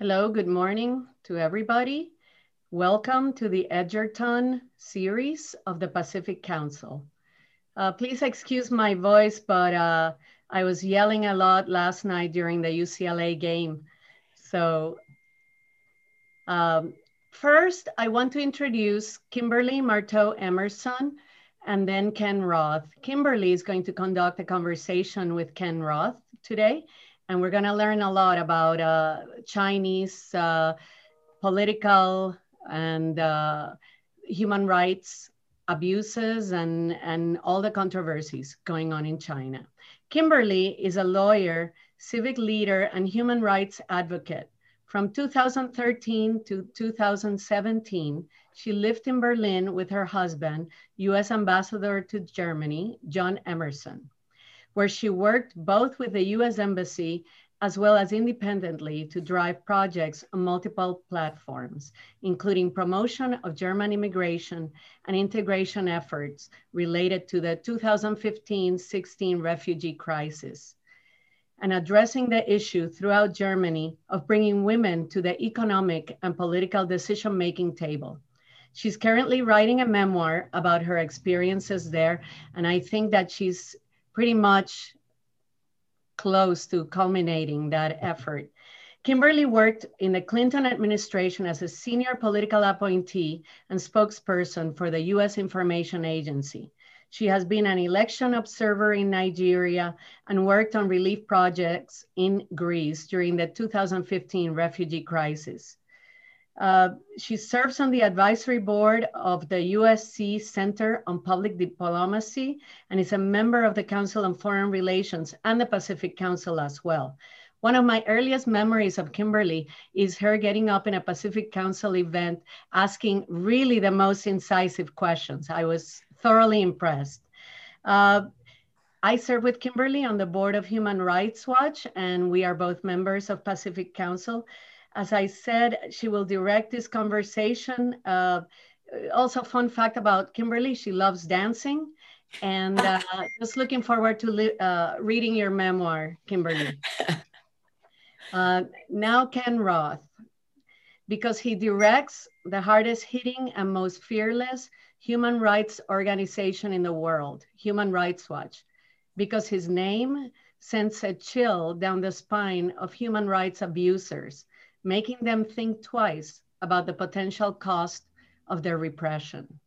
Hello, good morning to everybody. Welcome to the Edgerton series of the Pacific Council. Please excuse my voice, but I was yelling a lot last night during the UCLA game. So first, I want to introduce Kimberly Marteau-Emerson and then Ken Roth. Kimberly is going to conduct a conversation with Ken Roth today, and we're going to learn a lot about Chinese political and human rights abuses and all the controversies going on in China. Kimberly is a lawyer, civic leader, and human rights advocate. From 2013 to 2017, she lived in Berlin with her husband, US Ambassador to Germany, John Emerson, where she worked both with the US Embassy as well as independently to drive projects on multiple platforms, including promotion of German immigration and integration efforts related to the 2015-16 refugee crisis, and addressing the issue throughout Germany of bringing women to the economic and political decision-making table. She's currently writing a memoir about her experiences there, and I think that she's pretty much close to culminating that effort. Kimberly worked in the Clinton administration as a senior political appointee and spokesperson for the US Information Agency. She has been an election observer in Nigeria and worked on relief projects in Greece during the 2015 refugee crisis. She serves on the advisory board of the USC Center on Public Diplomacy and is a member of the Council on Foreign Relations and the Pacific Council as well. One of my earliest memories of Kimberly is her getting up in a Pacific Council event, asking really the most incisive questions. I was thoroughly impressed. I serve with Kimberly on the board of Human Rights Watch, and we are both members of Pacific Council. As I said, she will direct this conversation. Also, fun fact about Kimberly, she loves dancing. And just looking forward to reading your memoir, Kimberly. Now Ken Roth, because he directs the hardest hitting and most fearless human rights organization in the world, Human Rights Watch, because his name sends a chill down the spine of human rights abusers, making them think twice about the potential cost of their repression.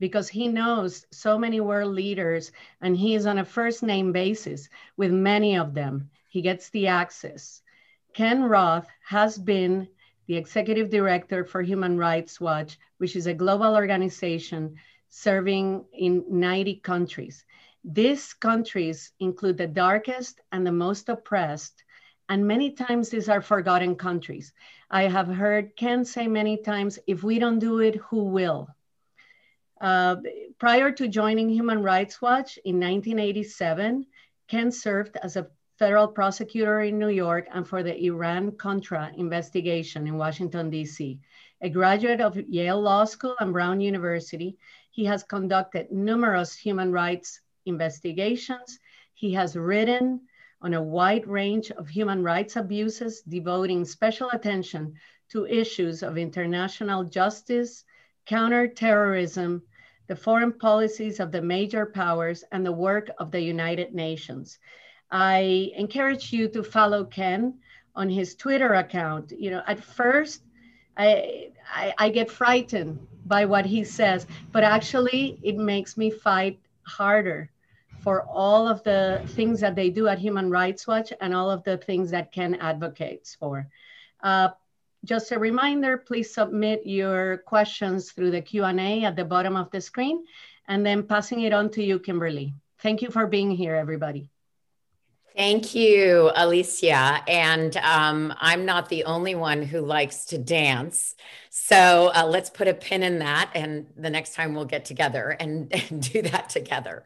Because he knows so many world leaders and he is on a first name basis with many of them, he gets the access. Ken Roth has been the executive director for Human Rights Watch, which is a global organization serving in 90 countries. These countries include the darkest and the most oppressed, and many times these are forgotten countries. I have heard Ken say many times, if we don't do it, who will? Prior to joining Human Rights Watch in 1987, Ken served as a federal prosecutor in New York and for the Iran-Contra investigation in Washington, D.C. A graduate of Yale Law School and Brown University, he has conducted numerous human rights investigations. He has written on a wide range of human rights abuses, devoting special attention to issues of international justice, counterterrorism, the foreign policies of the major powers, and the work of the United Nations. I encourage you to follow Ken on his Twitter account. You know, at first, I get frightened by what he says, but actually it makes me fight harder for all of the things that they do at Human Rights Watch and all of the things that Ken advocates for. Just a reminder, please submit your questions through the Q&A at the bottom of the screen, and then passing it on to you, Kimberly. Thank you for being here, everybody. Thank you, Alicia. And I'm not the only one who likes to dance. So let's put a pin in that, and the next time we'll get together and do that together.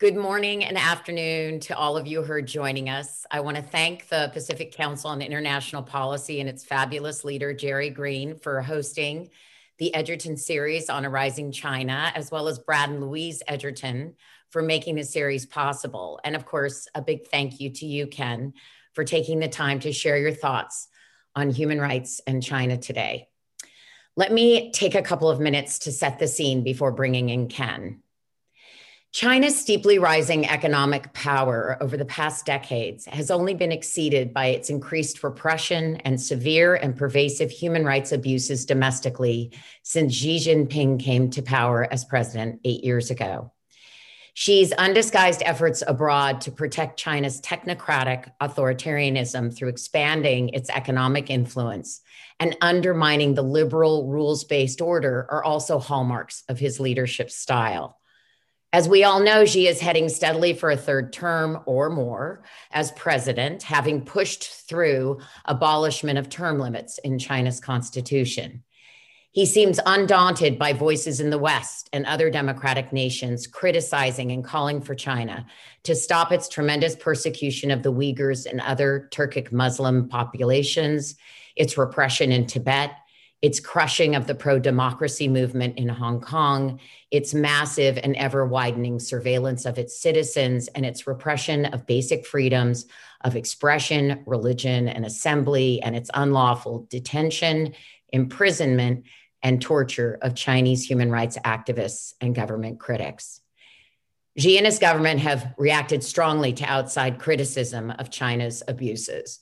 Good morning and afternoon to all of you who are joining us. I want to thank the Pacific Council on International Policy and its fabulous leader, Jerry Green, for hosting the Edgerton series on a rising China, as well as Brad and Louise Edgerton for making the series possible. And of course, a big thank you to you, Ken, for taking the time to share your thoughts on human rights and China today. Let me take a couple of minutes to set the scene before bringing in Ken. China's steeply rising economic power over the past decades has only been exceeded by its increased repression and severe and pervasive human rights abuses domestically since Xi Jinping came to power as president 8 years ago. Xi's undisguised efforts abroad to protect China's technocratic authoritarianism through expanding its economic influence and undermining the liberal rules-based order are also hallmarks of his leadership style. As we all know, Xi is heading steadily for a third term or more as president, having pushed through abolishment of term limits in China's constitution. He seems undaunted by voices in the West and other democratic nations criticizing and calling for China to stop its tremendous persecution of the Uyghurs and other Turkic Muslim populations, its repression in Tibet, its crushing of the pro-democracy movement in Hong Kong, its massive and ever-widening surveillance of its citizens, and its repression of basic freedoms of expression, religion, and assembly, and its unlawful detention, imprisonment, and torture of Chinese human rights activists and government critics. Xi and his government have reacted strongly to outside criticism of China's abuses.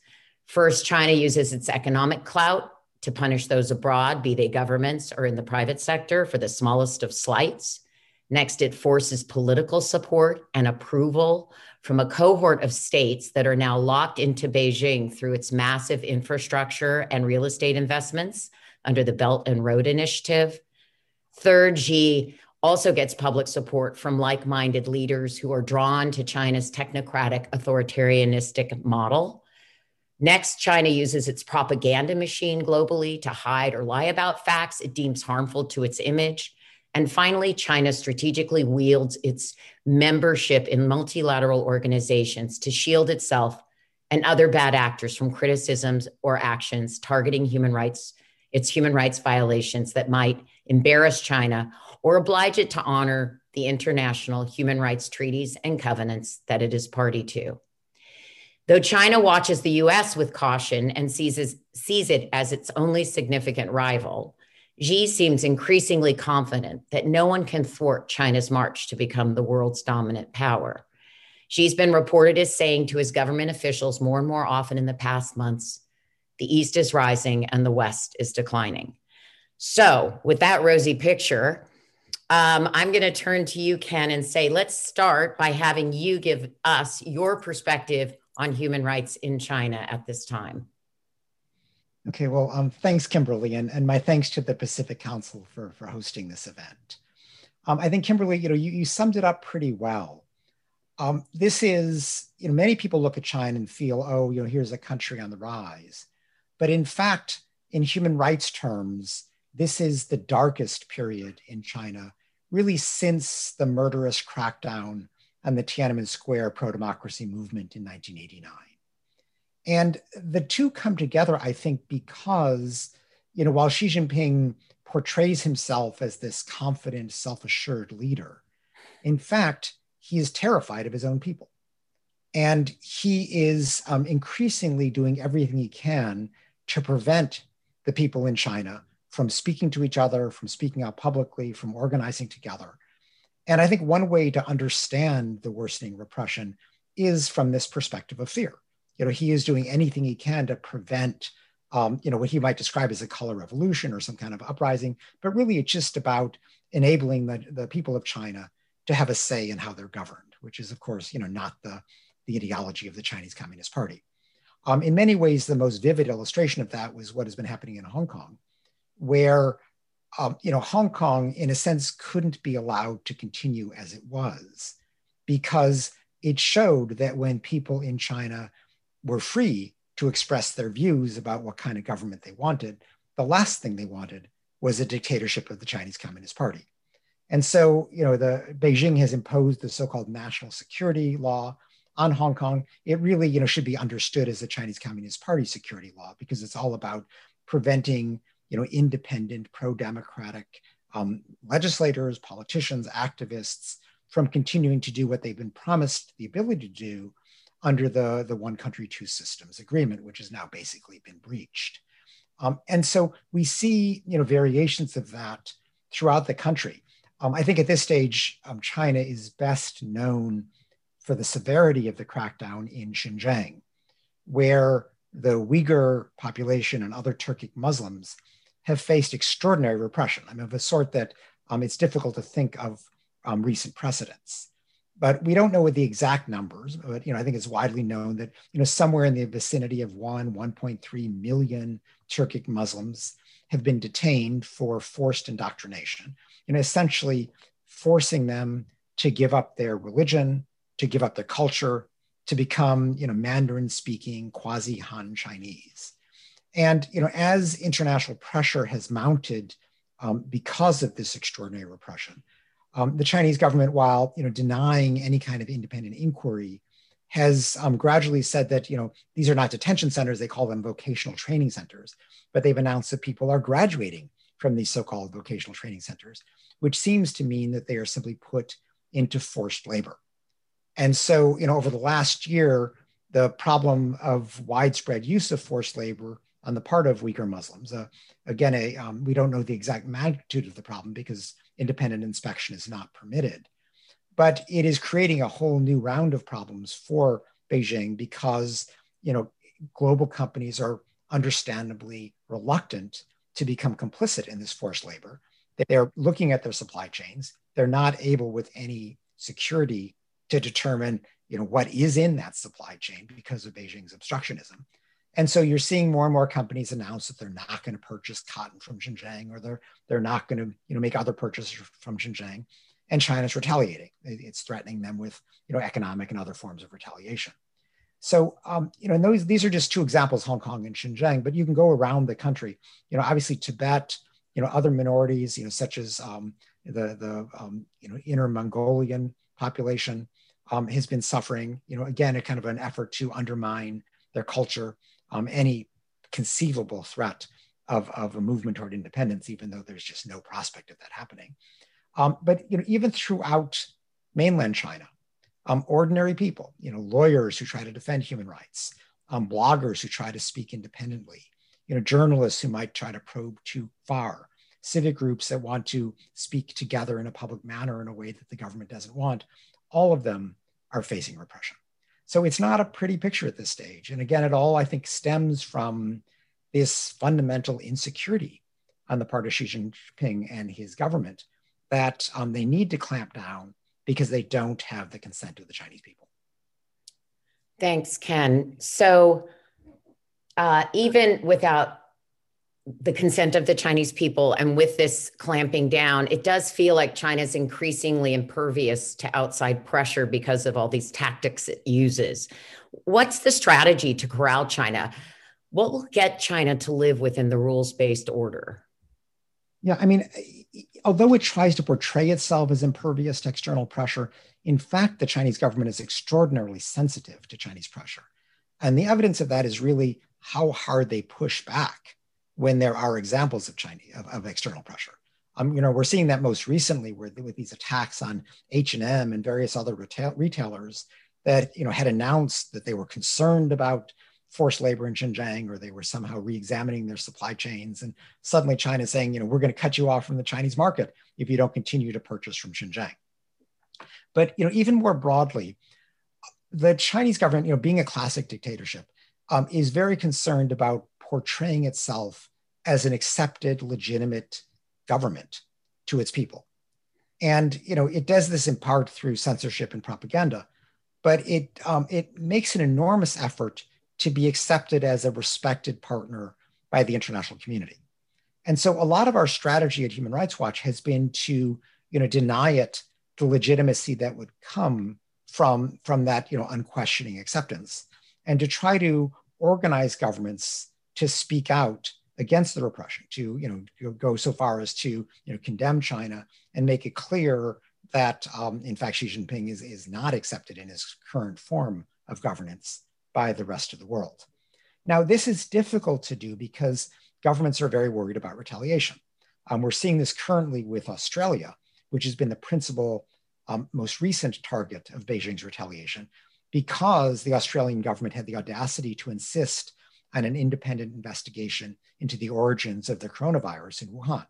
First, China uses its economic clout to punish those abroad, be they governments or in the private sector, for the smallest of slights. Next, it forces political support and approval from a cohort of states that are now locked into Beijing through its massive infrastructure and real estate investments under the Belt and Road Initiative. Third, Xi also gets public support from like-minded leaders who are drawn to China's technocratic authoritarianistic model. Next, China uses its propaganda machine globally to hide or lie about facts it deems harmful to its image. And finally, China strategically wields its membership in multilateral organizations to shield itself and other bad actors from criticisms or actions targeting human rights, its human rights violations that might embarrass China or oblige it to honor the international human rights treaties and covenants that it is party to. Though China watches the US with caution and sees it as its only significant rival, Xi seems increasingly confident that no one can thwart China's march to become the world's dominant power. Xi's been reported as saying to his government officials more and more often in the past months, the East is rising and the West is declining. So with that rosy picture, I'm going to turn to you, Ken, and say, let's start by having you give us your perspective on human rights in China at this time. Okay, well, thanks, Kimberly, and my thanks to the Pacific Council for hosting this event. I think, Kimberly, you summed it up pretty well. This is, many people look at China and feel, here's a country on the rise. But in fact, in human rights terms, this is the darkest period in China, really since the murderous crackdown and the Tiananmen Square pro-democracy movement in 1989. And the two come together, I think, because, while Xi Jinping portrays himself as this confident, self-assured leader, in fact, he is terrified of his own people. And he is increasingly doing everything he can to prevent the people in China from speaking to each other, from speaking out publicly, from organizing together. And I think one way to understand the worsening repression is from this perspective of fear. He is doing anything he can to prevent, what he might describe as a color revolution or some kind of uprising, but really it's just about enabling the people of China to have a say in how they're governed, which is, of course, not the ideology of the Chinese Communist Party. In many ways, the most vivid illustration of that was what has been happening in Hong Kong, where Hong Kong, in a sense, couldn't be allowed to continue as it was because it showed that when people in China were free to express their views about what kind of government they wanted, the last thing they wanted was a dictatorship of the Chinese Communist Party. And so, Beijing has imposed the so-called national security law on Hong Kong. It really, should be understood as the Chinese Communist Party security law because it's all about preventing independent, pro-democratic legislators, politicians, activists from continuing to do what they've been promised the ability to do under the one country, two systems agreement, which has now basically been breached. And so we see, variations of that throughout the country. I think at this stage, China is best known for the severity of the crackdown in Xinjiang, where the Uyghur population and other Turkic Muslims have faced extraordinary repression. I mean, of a sort that it's difficult to think of recent precedents. But we don't know what the exact numbers, but I think it's widely known that somewhere in the vicinity of 1.3 million Turkic Muslims have been detained for forced indoctrination, essentially forcing them to give up their religion, to give up their culture, to become Mandarin-speaking quasi-Han Chinese. And as international pressure has mounted because of this extraordinary repression, the Chinese government, while denying any kind of independent inquiry, has gradually said that these are not detention centers, they call them vocational training centers, but they've announced that people are graduating from these so-called vocational training centers, which seems to mean that they are simply put into forced labor. And so, over the last year, the problem of widespread use of forced labor on the part of Uyghur Muslims. We don't know the exact magnitude of the problem because independent inspection is not permitted, but it is creating a whole new round of problems for Beijing because, global companies are understandably reluctant to become complicit in this forced labor. They're looking at their supply chains. They're not able with any security to determine, what is in that supply chain because of Beijing's obstructionism. And so you're seeing more and more companies announce that they're not going to purchase cotton from Xinjiang, or they're not going to make other purchases from Xinjiang. And China's retaliating. It's threatening them with economic and other forms of retaliation. So and these are just two examples, Hong Kong and Xinjiang, but you can go around the country. Obviously Tibet, other minorities, such as the Inner Mongolian population has been suffering, again, a kind of an effort to undermine their culture, any conceivable threat of a movement toward independence, even though there's just no prospect of that happening. But even throughout mainland China, ordinary people, lawyers who try to defend human rights, bloggers who try to speak independently, journalists who might try to probe too far, civic groups that want to speak together in a public manner in a way that the government doesn't want, all of them are facing repression. So it's not a pretty picture at this stage. And again, it all, I think, stems from this fundamental insecurity on the part of Xi Jinping and his government that they need to clamp down because they don't have the consent of the Chinese people. Thanks, Ken. So even without the consent of the Chinese people and with this clamping down, it does feel like China's increasingly impervious to outside pressure because of all these tactics it uses. What's the strategy to corral China? What will get China to live within the rules-based order? Yeah, I mean, although it tries to portray itself as impervious to external pressure, in fact, the Chinese government is extraordinarily sensitive to Chinese pressure. And the evidence of that is really how hard they push back when there are examples of external pressure. We're seeing that most recently with these attacks on H&M and various other retailers that had announced that they were concerned about forced labor in Xinjiang, or they were somehow re-examining their supply chains. And suddenly China's saying, we're going to cut you off from the Chinese market if you don't continue to purchase from Xinjiang. But even more broadly, the Chinese government, being a classic dictatorship, is very concerned about portraying itself as an accepted, legitimate government to its people. And it does this in part through censorship and propaganda, but it makes an enormous effort to be accepted as a respected partner by the international community. And so a lot of our strategy at Human Rights Watch has been to deny it the legitimacy that would come from that unquestioning acceptance, and to try to organize governments to speak out against the repression, to go so far as to condemn China and make it clear that, in fact, Xi Jinping is not accepted in his current form of governance by the rest of the world. Now, this is difficult to do because governments are very worried about retaliation. We're seeing this currently with Australia, which has been the principal, most recent target of Beijing's retaliation. because the Australian government had the audacity to insist on an independent investigation into the origins of the coronavirus in Wuhan.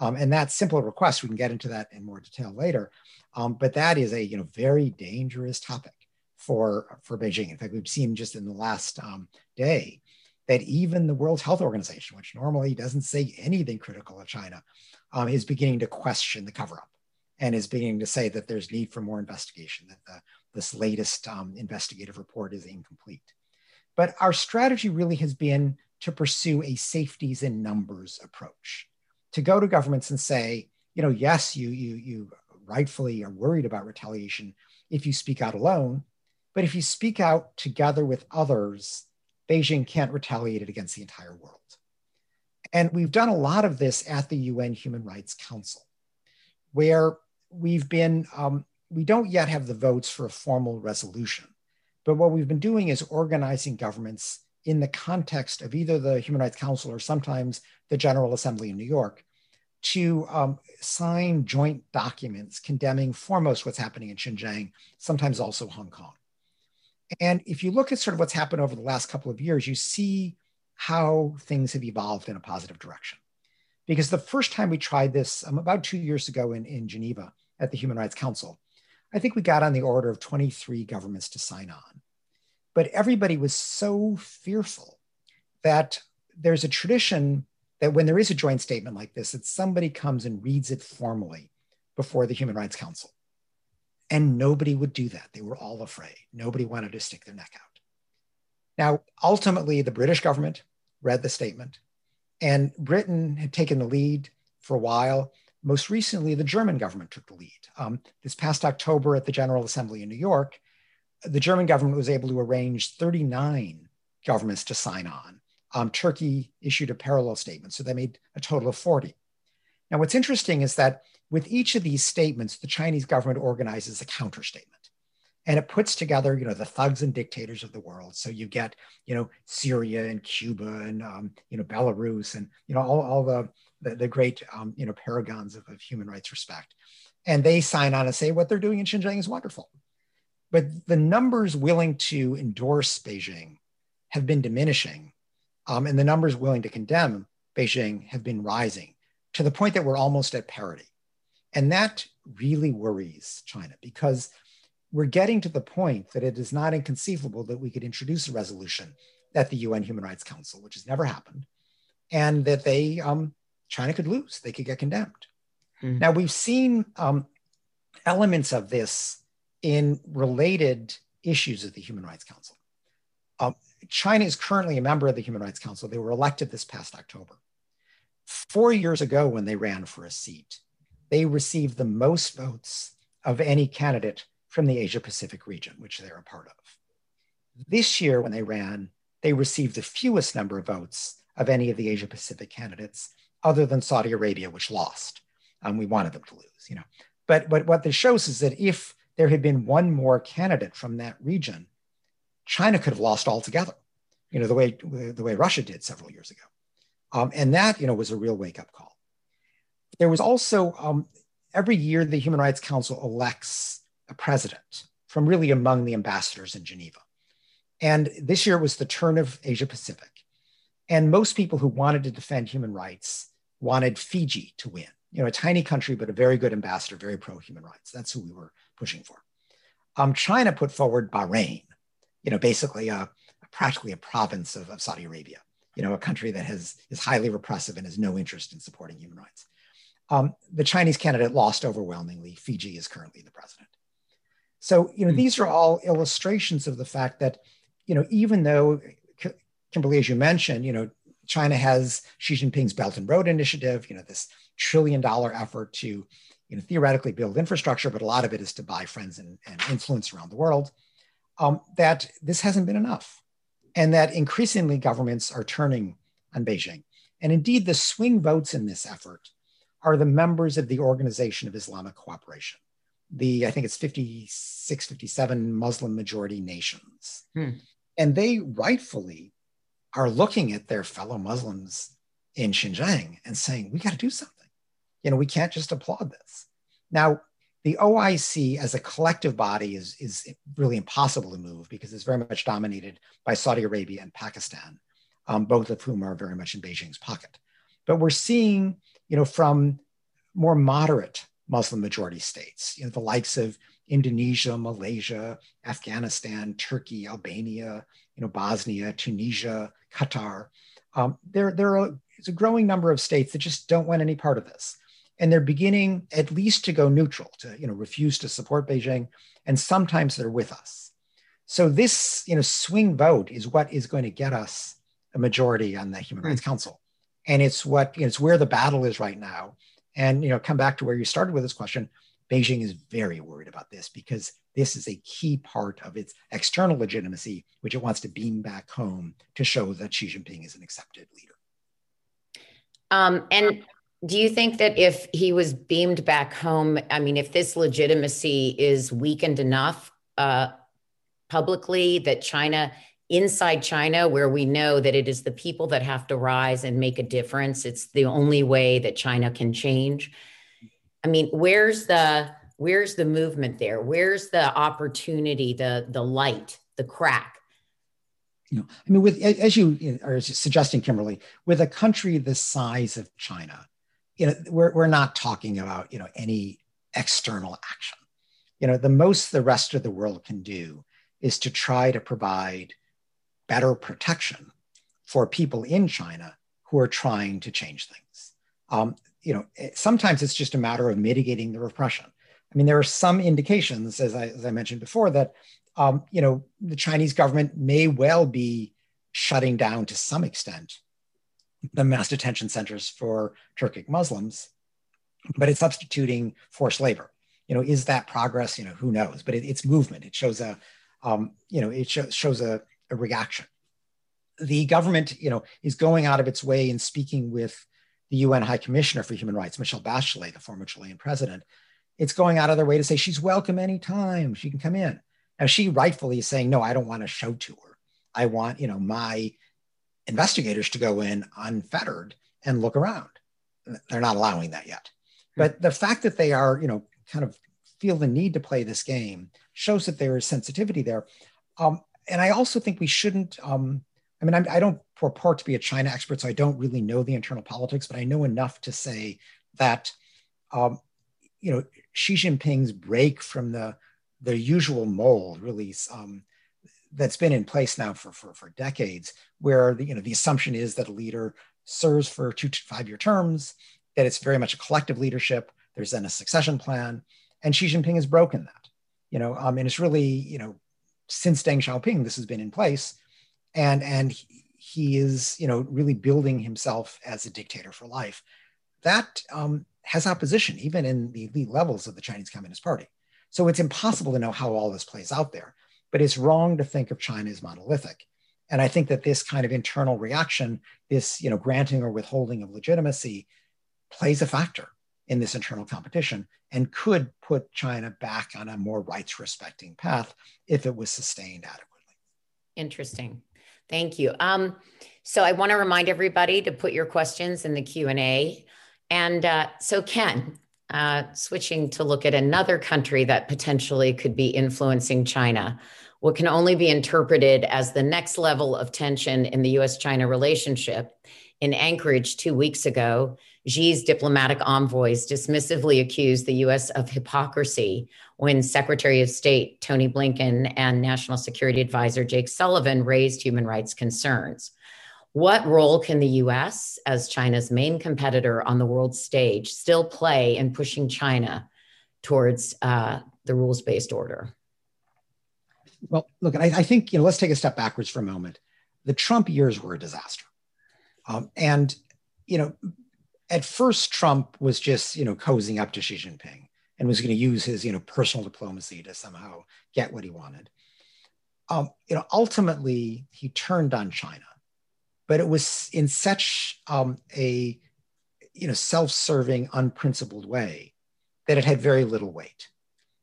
And that simple request, we can get into that in more detail later, but that is a very dangerous topic for Beijing. In fact, we've seen just in the last day that even the World Health Organization, which normally doesn't say anything critical of China, is beginning to question the cover-up and is beginning to say that there's need for more investigation, that this latest investigative report is incomplete. But our strategy really has been to pursue a safeties in numbers approach, to go to governments and say, yes, you rightfully are worried about retaliation if you speak out alone, but if you speak out together with others, Beijing can't retaliate it against the entire world. And we've done a lot of this at the UN Human Rights Council, where we've been, we don't yet have the votes for a formal resolution, but what we've been doing is organizing governments in the context of either the Human Rights Council or sometimes the General Assembly in New York to sign joint documents condemning foremost what's happening in Xinjiang, sometimes also Hong Kong. And if you look at sort of what's happened over the last couple of years, you see how things have evolved in a positive direction. Because the first time we tried this about 2 years ago in Geneva at the Human Rights Council, I think we got on the order of 23 governments to sign on. But everybody was so fearful that there's a tradition that when there is a joint statement like this, that somebody comes and reads it formally before the Human Rights Council. And nobody would do that. They were all afraid. Nobody wanted to stick their neck out. Now, ultimately, the British government read the statement, and Britain had taken the lead for a while. Most recently, the German government took the lead. This past October at the General Assembly in New York, the German government was able to arrange 39 governments to sign on. Turkey issued a parallel statement, so they made a total of 40. Now, what's interesting is that with each of these statements, the Chinese government organizes a counterstatement, and it puts together, the thugs and dictators of the world. So you get, Syria and Cuba and, Belarus and, all the great, paragons of human rights respect. And they sign on and say what they're doing in Xinjiang is wonderful. But the numbers willing to endorse Beijing have been diminishing, and the numbers willing to condemn Beijing have been rising to the point that we're almost at parity. And that really worries China, because we're getting to the point that it is not inconceivable that we could introduce a resolution at the UN Human Rights Council, which has never happened, and that they, China could lose, they could get condemned. Mm-hmm. Now we've seen elements of this in related issues of the Human Rights Council. China is currently a member of the Human Rights Council. They were elected this past October. 4 years ago when they ran for a seat, they received the most votes of any candidate from the Asia Pacific region, which they're a part of. This year when they ran, they received the fewest number of votes of any of the Asia Pacific candidates other than Saudi Arabia, which lost. We wanted them to lose, But what this shows is that if there had been one more candidate from that region, China could have lost altogether, the way Russia did several years ago. And that, was a real wake-up call. There was also, every year, the Human Rights Council elects a president from really among the ambassadors in Geneva. And this year was the turn of Asia Pacific. And most people who wanted to defend human rights wanted Fiji to win, a tiny country, but a very good ambassador, very pro-human rights. That's who we were pushing for. China put forward Bahrain, basically practically a province of Saudi Arabia, a country that is highly repressive and has no interest in supporting human rights. The Chinese candidate lost overwhelmingly. Fiji is currently the president. So, these are all illustrations of the fact that, even though, Kimberly, as you mentioned, China has Xi Jinping's Belt and Road Initiative, this $1 trillion effort to, theoretically build infrastructure, but a lot of it is to buy friends and influence around the world, that this hasn't been enough. And that increasingly governments are turning on Beijing. And indeed, the swing votes in this effort are the members of the Organization of Islamic Cooperation, I think it's 56, 57 Muslim majority nations. And they rightfully are looking at their fellow Muslims in Xinjiang and saying, we got to do something. We can't just applaud this. Now, The OIC as a collective body is really impossible to move because it's very much dominated by Saudi Arabia and Pakistan, both of whom are very much in Beijing's pocket. But we're seeing, from more moderate Muslim majority states, the likes of Indonesia, Malaysia, Afghanistan, Turkey, Albania, Bosnia, Tunisia, Qatar. There's a growing number of states that just don't want any part of this. And they're beginning at least to go neutral, to refuse to support Beijing. And sometimes they're with us. So this swing vote is what is going to get us a majority on the Human Rights Council. And it's what it's where the battle is right now. And come back to where you started with this question, Beijing is very worried about this because this is a key part of its external legitimacy, which it wants to beam back home to show that Xi Jinping is an accepted leader. And do you think that if he was beamed back home, I mean, if this legitimacy is weakened enough publicly that China, inside China, where we know that it is the people that have to rise and make a difference, it's the only way that China can change. I mean, where's the movement there? Where's the opportunity, the light, the crack? I mean, as you are suggesting, Kimberly, with a country the size of China, we're not talking about any external action. The most the rest of the world can do is to try to provide better protection for people in China who are trying to change things. Sometimes it's just a matter of mitigating the repression. I mean, there are some indications, as I mentioned before, that the Chinese government may well be shutting down to some extent the mass detention centers for Turkic Muslims, but it's substituting forced labor. Is that progress? Who knows? But it's movement. It shows a reaction. The government, is going out of its way in speaking with the UN High Commissioner for Human Rights, Michelle Bachelet, the former Chilean president. It's going out of their way to say she's welcome anytime. She can come in. Now, she rightfully is saying, no, I don't want a show tour. I want, my investigators to go in unfettered and look around. They're not allowing that yet. But the fact that they are, kind of feel the need to play this game shows that there is sensitivity there. And I also think we shouldn't, I don't purport to be a China expert, so I don't really know the internal politics, but I know enough to say that, Xi Jinping's break from the usual mold really that's been in place now for decades, where the assumption is that a leader serves for 2 to 5 year terms, that it's very much a collective leadership, there's then a succession plan, and Xi Jinping has broken that, and it's really, since Deng Xiaoping, this has been in place, and he is, really building himself as a dictator for life. That has opposition, even in the elite levels of the Chinese Communist Party. So it's impossible to know how all this plays out there, but it's wrong to think of China as monolithic. And I think that this kind of internal reaction, this granting or withholding of legitimacy, plays a factor in this internal competition and could put China back on a more rights-respecting path if it was sustained adequately. Interesting. Thank you. So I want to remind everybody to put your questions in the Q&A. And so Ken, switching to look at another country that potentially could be influencing China, what can only be interpreted as the next level of tension in the U.S.-China relationship. In Anchorage 2 weeks ago, Xi's diplomatic envoys dismissively accused the U.S. of hypocrisy when Secretary of State Tony Blinken and National Security Advisor Jake Sullivan raised human rights concerns. What role can the U.S., as China's main competitor on the world stage, still play in pushing China towards the rules-based order? Well, look, I think, let's take a step backwards for a moment. The Trump years were a disaster. At first, Trump was just, cozying up to Xi Jinping and was going to use his, personal diplomacy to somehow get what he wanted. Ultimately, he turned on China. But it was in such a self-serving, unprincipled way that it had very little weight.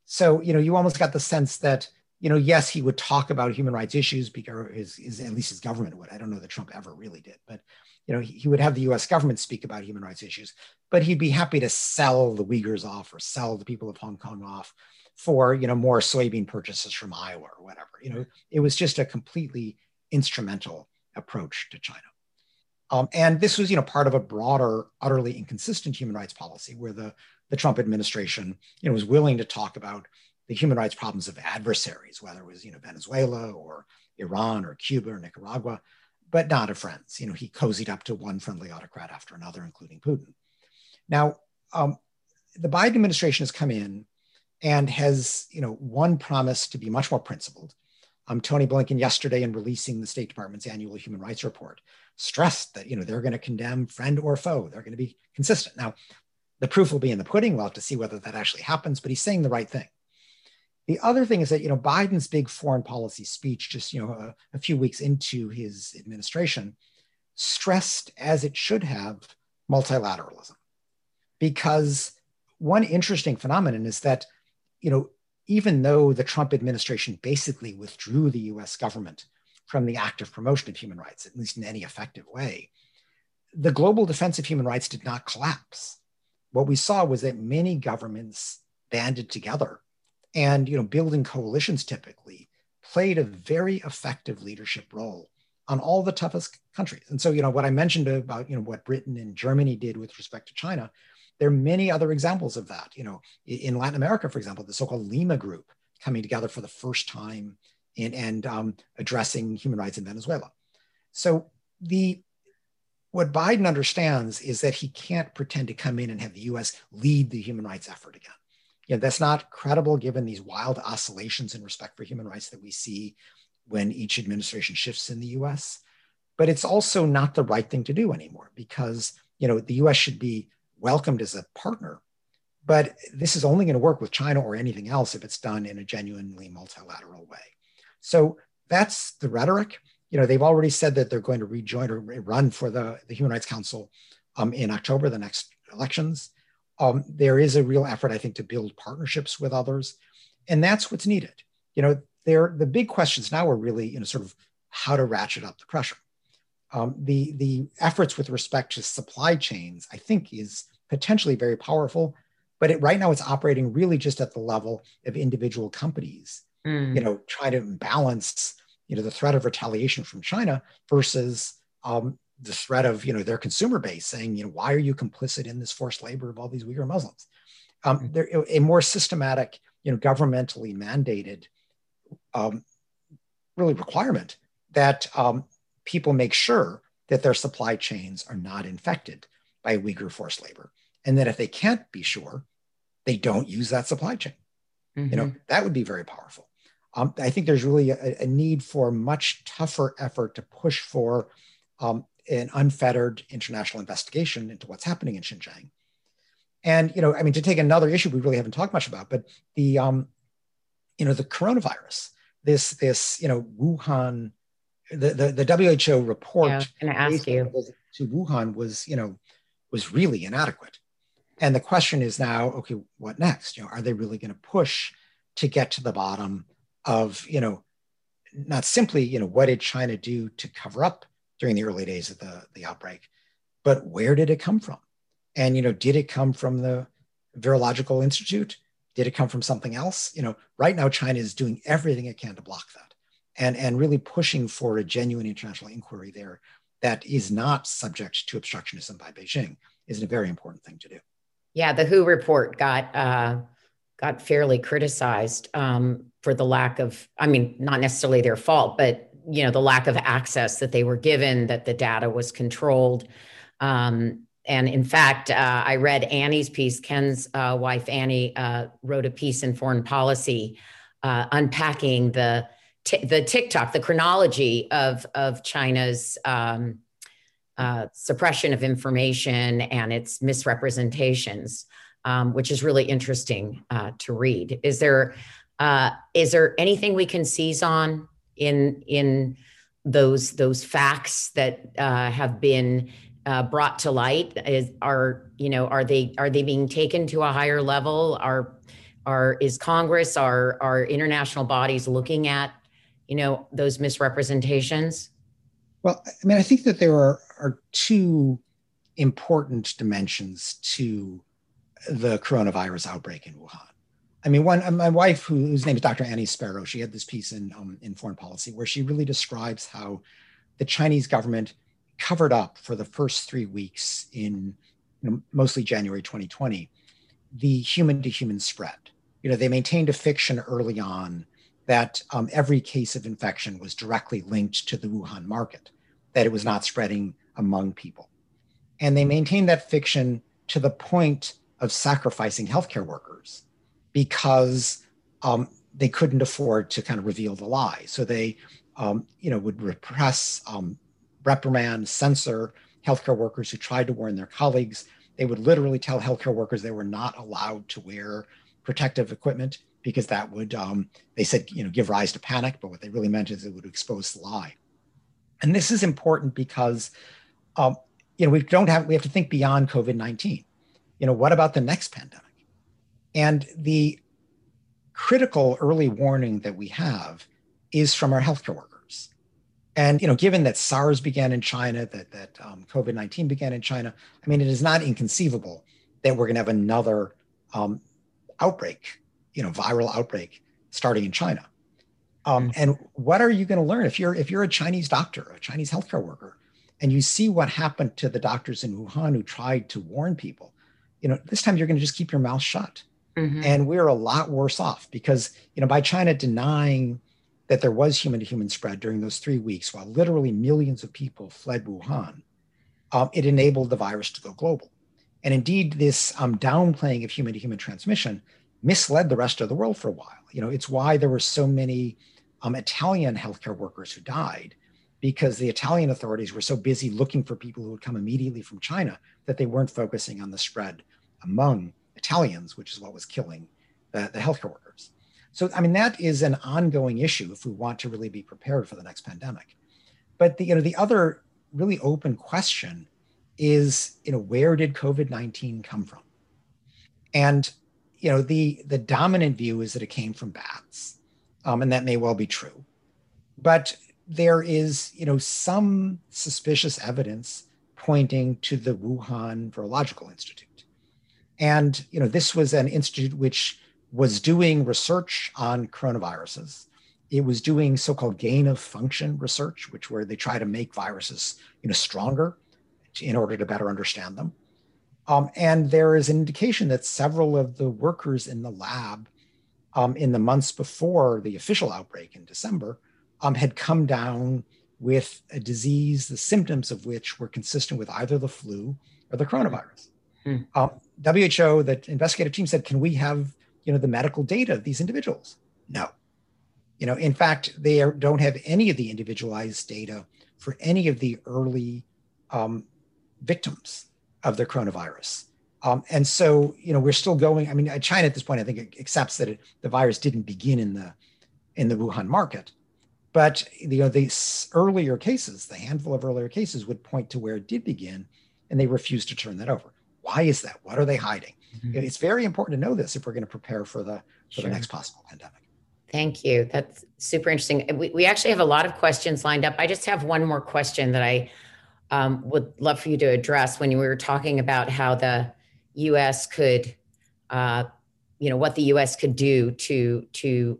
So you almost got the sense that you know, yes, he would talk about human rights issues because at least his government would. I don't know that Trump ever really did, but you know, he would have the US government speak about human rights issues, but he'd be happy to sell the Uyghurs off or sell the people of Hong Kong off for, you know, more soybean purchases from Iowa or whatever. You know, it was just a completely instrumental approach to China. And this was, you know, part of a broader, utterly inconsistent human rights policy where the Trump administration, you know, was willing to talk about the human rights problems of adversaries, whether it was, you know, Venezuela or Iran or Cuba or Nicaragua, but not of friends. You know, he cozied up to one friendly autocrat after another, including Putin. Now, the Biden administration has come in and has, you know, one, promised to be much more principled. Tony Blinken yesterday, in releasing the State Department's annual human rights report, stressed that, you know, they're going to condemn friend or foe. They're going to be consistent. Now, the proof will be in the pudding. We'll have to see whether that actually happens, but he's saying the right thing. The other thing is that, you know, Biden's big foreign policy speech, just, you know, a few weeks into his administration, stressed, as it should have, multilateralism. Because one interesting phenomenon is that, you know, even though the Trump administration basically withdrew the US government from the active promotion of human rights, at least in any effective way, the global defense of human rights did not collapse. What we saw was that many governments banded together and, you know, building coalitions typically, played a very effective leadership role on all the toughest countries. And so, you know, what I mentioned about, you know, what Britain and Germany did with respect to China, there are many other examples of that. You know, in Latin America, for example, the so-called Lima group coming together for the first time and addressing human rights in Venezuela. So what Biden understands is that he can't pretend to come in and have the US lead the human rights effort again. You know, that's not credible given these wild oscillations in respect for human rights that we see when each administration shifts in the US. But it's also not the right thing to do anymore, because, you know, the US should be welcomed as a partner, but this is only going to work with China or anything else if it's done in a genuinely multilateral way. So that's the rhetoric. You know, they've already said that they're going to rejoin or run for the Human Rights Council in October, the next elections. There is a real effort, I think, to build partnerships with others, and that's what's needed. You know, the big questions now are really, you know, sort of how to ratchet up the pressure. The efforts with respect to supply chains, I think, is potentially very powerful, but right now it's operating really just at the level of individual companies. You know, trying to balance, you know, the threat of retaliation from China versus the threat of, you know, their consumer base saying, you know, why are you complicit in this forced labor of all these Uyghur Muslims? A more systematic, you know, governmentally mandated really requirement that people make sure that their supply chains are not infected by Uyghur forced labor. And that if they can't be sure, they don't use that supply chain. You know, that would be very powerful. I think there's really a need for a much tougher effort to push for an unfettered international investigation into what's happening in Xinjiang. And, you know, I mean, to take another issue we really haven't talked much about, but the, you know, the coronavirus, this, you know, Wuhan, the WHO report to Wuhan was, you know, was really inadequate. And the question is now, okay, what next? You know, are they really going to push to get to the bottom of, you know, not simply, you know, what did China do to cover up during the early days of the outbreak, but where did it come from? And, you know, did it come from the Virological Institute? Did it come from something else? You know, right now, China is doing everything it can to block that and really pushing for a genuine international inquiry there that is not subject to obstructionism by Beijing is a very important thing to do. Yeah, the WHO report got fairly criticized for the lack of, I mean, not necessarily their fault, but, you know, the lack of access that they were given, that the data was controlled. And in fact, I read Annie's piece, Ken's wife, Annie, wrote a piece in Foreign Policy unpacking the TikTok, the chronology of China's suppression of information and its misrepresentations, which is really interesting to read. Is there anything we can seize on in those facts that have been brought to light? Are they being taken to a higher level? Are is Congress, are international bodies looking at, you know, those misrepresentations? Well, I mean, I think that there are two important dimensions to the coronavirus outbreak in Wuhan. I mean, one, my wife, whose name is Dr. Annie Sparrow, she had this piece in Foreign Policy where she really describes how the Chinese government covered up for the first 3 weeks in, you know, mostly January 2020, the human-to-human spread. You know, they maintained a fiction early on that every case of infection was directly linked to the Wuhan market, that it was not spreading among people. And they maintained that fiction to the point of sacrificing healthcare workers because they couldn't afford to kind of reveal the lie. So they would repress, reprimand, censor healthcare workers who tried to warn their colleagues. They would literally tell healthcare workers they were not allowed to wear protective equipment because that would, they said, you know, give rise to panic, but what they really meant is it would expose the lie. And this is important because, we have to think beyond COVID-19. You know, what about the next pandemic? And the critical early warning that we have is from our healthcare workers. And, you know, given that SARS began in China, that COVID-19 began in China, I mean, it is not inconceivable that we're going to have another outbreak, you know, viral outbreak starting in China. And what are you going to learn if you're a Chinese doctor, a Chinese healthcare worker, and you see what happened to the doctors in Wuhan who tried to warn people? You know, this time you're going to just keep your mouth shut. Mm-hmm. And we're a lot worse off because, you know, by China denying that there was human-to-human spread during those 3 weeks, while literally millions of people fled Wuhan, it enabled the virus to go global. And indeed, this downplaying of human-to-human transmission misled the rest of the world for a while. You know, it's why there were so many Italian healthcare workers who died, because the Italian authorities were so busy looking for people who would come immediately from China that they weren't focusing on the spread among Italians, which is what was killing the healthcare workers. So, I mean, that is an ongoing issue if we want to really be prepared for the next pandemic. But the other really open question is, you know, where did COVID-19 come from? And, you know, the dominant view is that it came from bats, and that may well be true. But there is, you know, some suspicious evidence pointing to the Wuhan Virological Institute. And, you know, this was an institute which was doing research on coronaviruses. It was doing so-called gain of function research, which where they try to make viruses, you know, stronger in order to better understand them. And there is an indication that several of the workers in the lab in the months before the official outbreak in December had come down with a disease, the symptoms of which were consistent with either the flu or the coronavirus. Mm-hmm. WHO, the investigative team, said, can we have, you know, the medical data of these individuals? No. You know, in fact, they don't have any of the individualized data for any of the early victims of the coronavirus. And so, you know, we're still going, I mean, China at this point, I think, accepts that the virus didn't begin in the Wuhan market. But, you know, these earlier cases, the handful of earlier cases would point to where it did begin, and they refuse to turn that over. Why is that? What are they hiding? Mm-hmm. It's very important to know this if we're going to prepare for the next possible pandemic. Thank you. That's super interesting. We actually have a lot of questions lined up. I just have one more question that I would love for you to address. When we were talking about how the U.S. could, what the U.S. could do to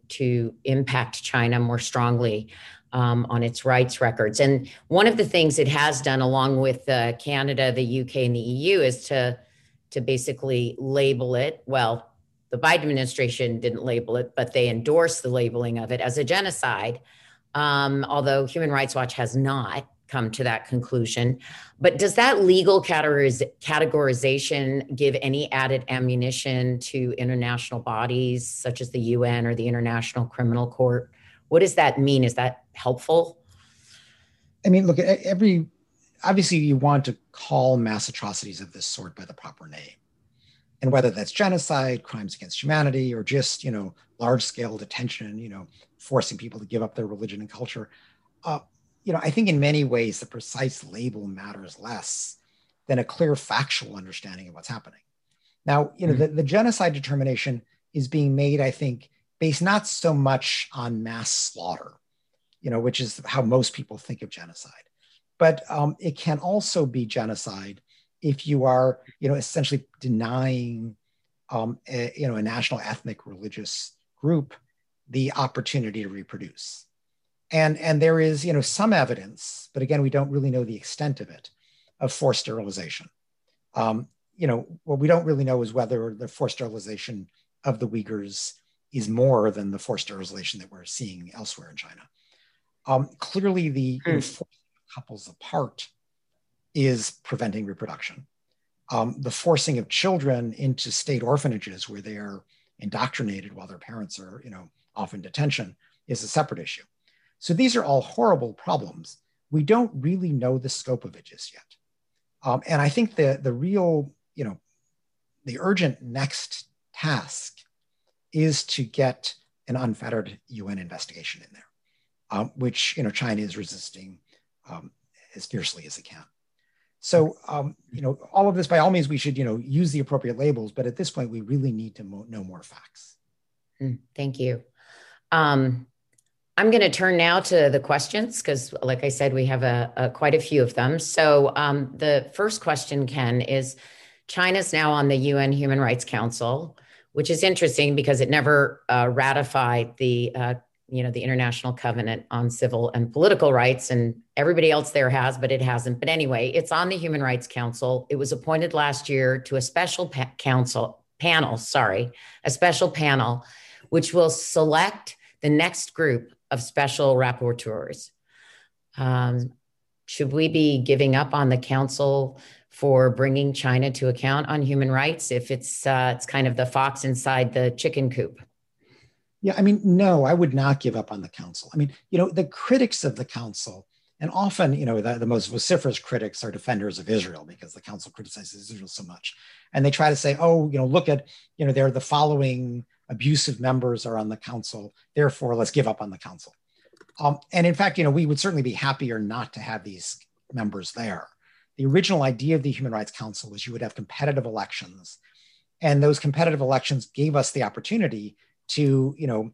impact China more strongly on its rights records. And one of the things it has done, along with Canada, the UK, and the EU, is to basically label it. Well, the Biden administration didn't label it, but they endorsed the labeling of it as a genocide, although Human Rights Watch has not come to that conclusion. But does that legal categorization give any added ammunition to international bodies, such as the UN or the International Criminal Court? What does that mean? Is that helpful? I mean, look, obviously you want to call mass atrocities of this sort by the proper name. And whether that's genocide, crimes against humanity, or just, you know, large-scale detention, you know, forcing people to give up their religion and culture, you know, I think in many ways the precise label matters less than a clear factual understanding of what's happening. Now, you know, the genocide determination is being made, I think, based not so much on mass slaughter, which is how most people think of genocide, but it can also be genocide if you are, essentially denying, a national, ethnic, religious group the opportunity to reproduce. And there is, some evidence, but again, we don't really know the extent of it, of forced sterilization. What we don't really know is whether the forced sterilization of the Uyghurs is more than the forced sterilization that we're seeing elsewhere in China. Clearly, the forcing couples apart is preventing reproduction. The forcing of children into state orphanages where they are indoctrinated while their parents are, off in detention is a separate issue. So these are all horrible problems. We don't really know the scope of it just yet. And I think the real, the urgent next task is to get an unfettered UN investigation in there, which China is resisting as fiercely as it can. So all of this, by all means, we should use the appropriate labels, but at this point, we really need to know more facts. Thank you. I'm going to turn now to the questions because, like I said, we have quite a few of them. So the first question, Ken, is China's now on the UN Human Rights Council, which is interesting because it never ratified the the International Covenant on Civil and Political Rights, and everybody else there has, but it hasn't. But anyway, it's on the Human Rights Council. It was appointed last year to a special panel, which will select the next group of special rapporteurs. Should we be giving up on the council for bringing China to account on human rights if it's kind of the fox inside the chicken coop? Yeah, I mean, no, I would not give up on the council. I mean, the critics of the council, and often, the most vociferous critics are defenders of Israel because the council criticizes Israel so much. And they try to say, oh, look at, they're the following abusive members are on the council, therefore let's give up on the council. And in fact, we would certainly be happier not to have these members there. The original idea of the Human Rights Council was you would have competitive elections. And those competitive elections gave us the opportunity to,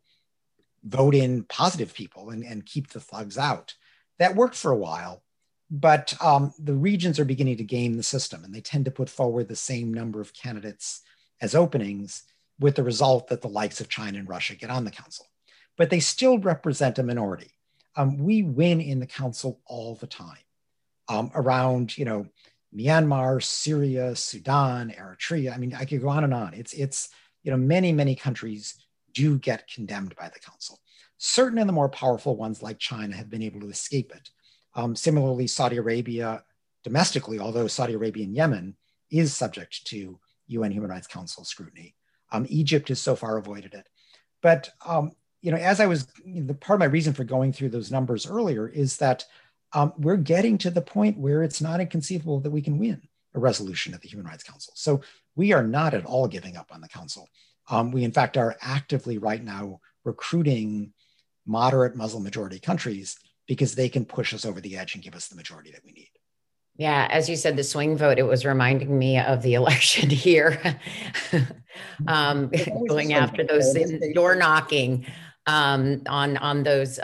vote in positive people and keep the thugs out. That worked for a while, but the regions are beginning to game the system, and they tend to put forward the same number of candidates as openings, with the result that the likes of China and Russia get on the council. But they still represent a minority. We win in the council all the time around, Myanmar, Syria, Sudan, Eritrea. I mean, I could go on and on. It's many, many countries do get condemned by the council. Certain of the more powerful ones like China have been able to escape it. Similarly, Saudi Arabia domestically, although Saudi Arabia and Yemen is subject to UN Human Rights Council scrutiny. Egypt has so far avoided it. But, as I was, part of my reason for going through those numbers earlier is that we're getting to the point where it's not inconceivable that we can win a resolution at the Human Rights Council. So we are not at all giving up on the council. We, in fact, are actively right now recruiting moderate Muslim majority countries because they can push us over the edge and give us the majority that we need. Yeah, as you said, the swing vote, it was reminding me of the election here, going after those door knocking on those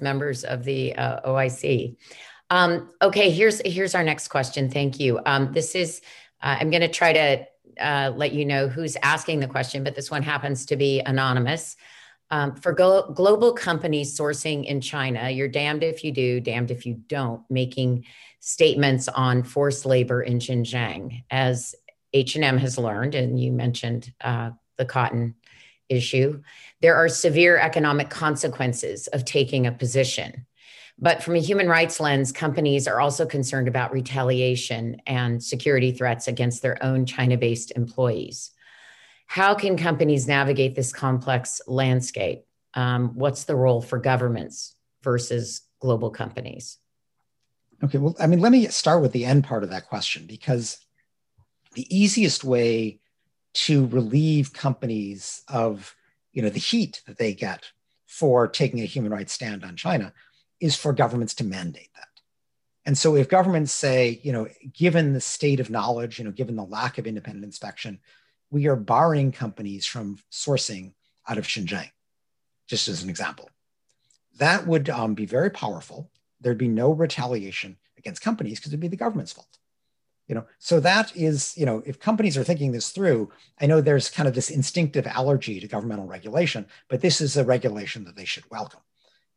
members of the OIC. Okay, here's our next question. Thank you. This is, I'm going to try to let you know who's asking the question, but this one happens to be anonymous. For global companies sourcing in China, you're damned if you do, damned if you don't, making statements on forced labor in Xinjiang, as H&M has learned, and you mentioned the cotton issue. There are severe economic consequences of taking a position. But from a human rights lens, companies are also concerned about retaliation and security threats against their own China-based employees. How can companies navigate this complex landscape? What's the role for governments versus global companies? Okay, well, I mean, let me start with the end part of that question, because the easiest way to relieve companies of, the heat that they get for taking a human rights stand on China is for governments to mandate that. And so if governments say, given the state of knowledge, given the lack of independent inspection, we are barring companies from sourcing out of Xinjiang, just as an example. That would be very powerful. There'd be no retaliation against companies because it'd be the government's fault. You know, so that is, you know, if companies are thinking this through, I know there's kind of this instinctive allergy to governmental regulation, but this is a regulation that they should welcome.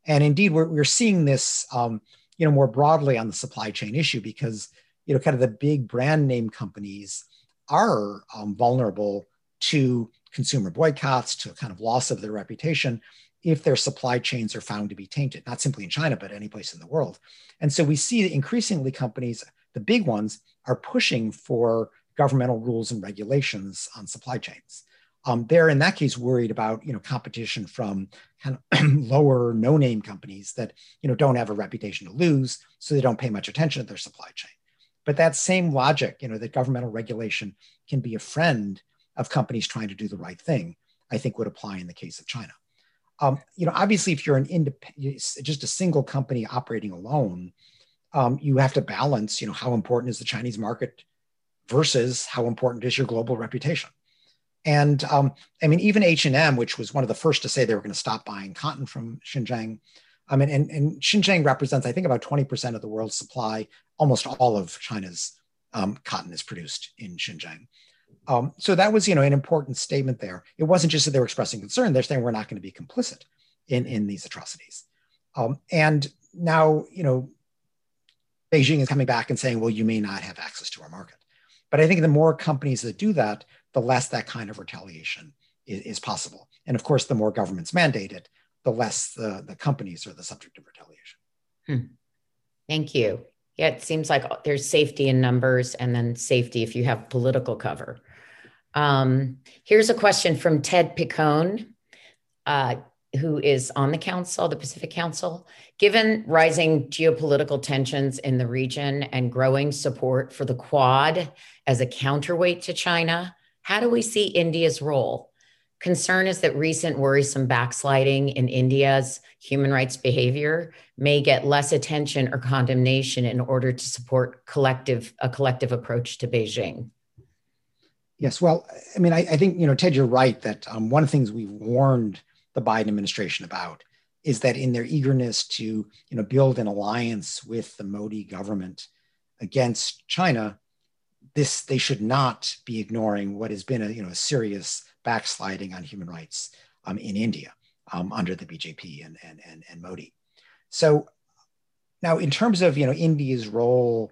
And indeed, we're seeing this, you know, more broadly on the supply chain issue because, you know, kind of the big brand name companies are vulnerable to consumer boycotts, to a kind of loss of their reputation if their supply chains are found to be tainted, not simply in China, but any place in the world. And so we see that increasingly companies, the big ones, are pushing for governmental rules and regulations on supply chains. They're in that case worried about, you know, competition from kind of lower no-name companies that, you know, don't have a reputation to lose, so they don't pay much attention to their supply chain. But that same logic, you know, that governmental regulation can be a friend of companies trying to do the right thing, I think would apply in the case of China. You know, obviously, if you're an independent, just a single company operating alone, you have to balance, you know, how important is the Chinese market versus how important is your global reputation. And I mean, even H&M, which was one of the first to say they were going to stop buying cotton from Xinjiang. I mean, and Xinjiang represents, I think, about 20% of the world's supply. Almost all of China's cotton is produced in Xinjiang. So that was, you know, an important statement there. It wasn't just that they were expressing concern. They're saying we're not going to be complicit in these atrocities. And now, you know, Beijing is coming back and saying, well, you may not have access to our market. But I think the more companies that do that, the less that kind of retaliation is possible. And of course, the more governments mandate it, the less the companies are the subject of retaliation. Hmm. Thank you. Yeah, it seems like there's safety in numbers and then safety if you have political cover. Here's a question from Ted Picone, who is on the council, the Pacific Council. Given rising geopolitical tensions in the region and growing support for the Quad as a counterweight to China, how do we see India's role? Concern is that recent worrisome backsliding in India's human rights behavior may get less attention or condemnation in order to support a collective approach to Beijing. Yes, well, I mean, I think, you know, Ted, you're right that one of the things we've warned the Biden administration about is that in their eagerness to, you know, build an alliance with the Modi government against China, they should not be ignoring what has been a, you know, a serious backsliding on human rights in India under the BJP and Modi. So now, in terms of, you know, India's role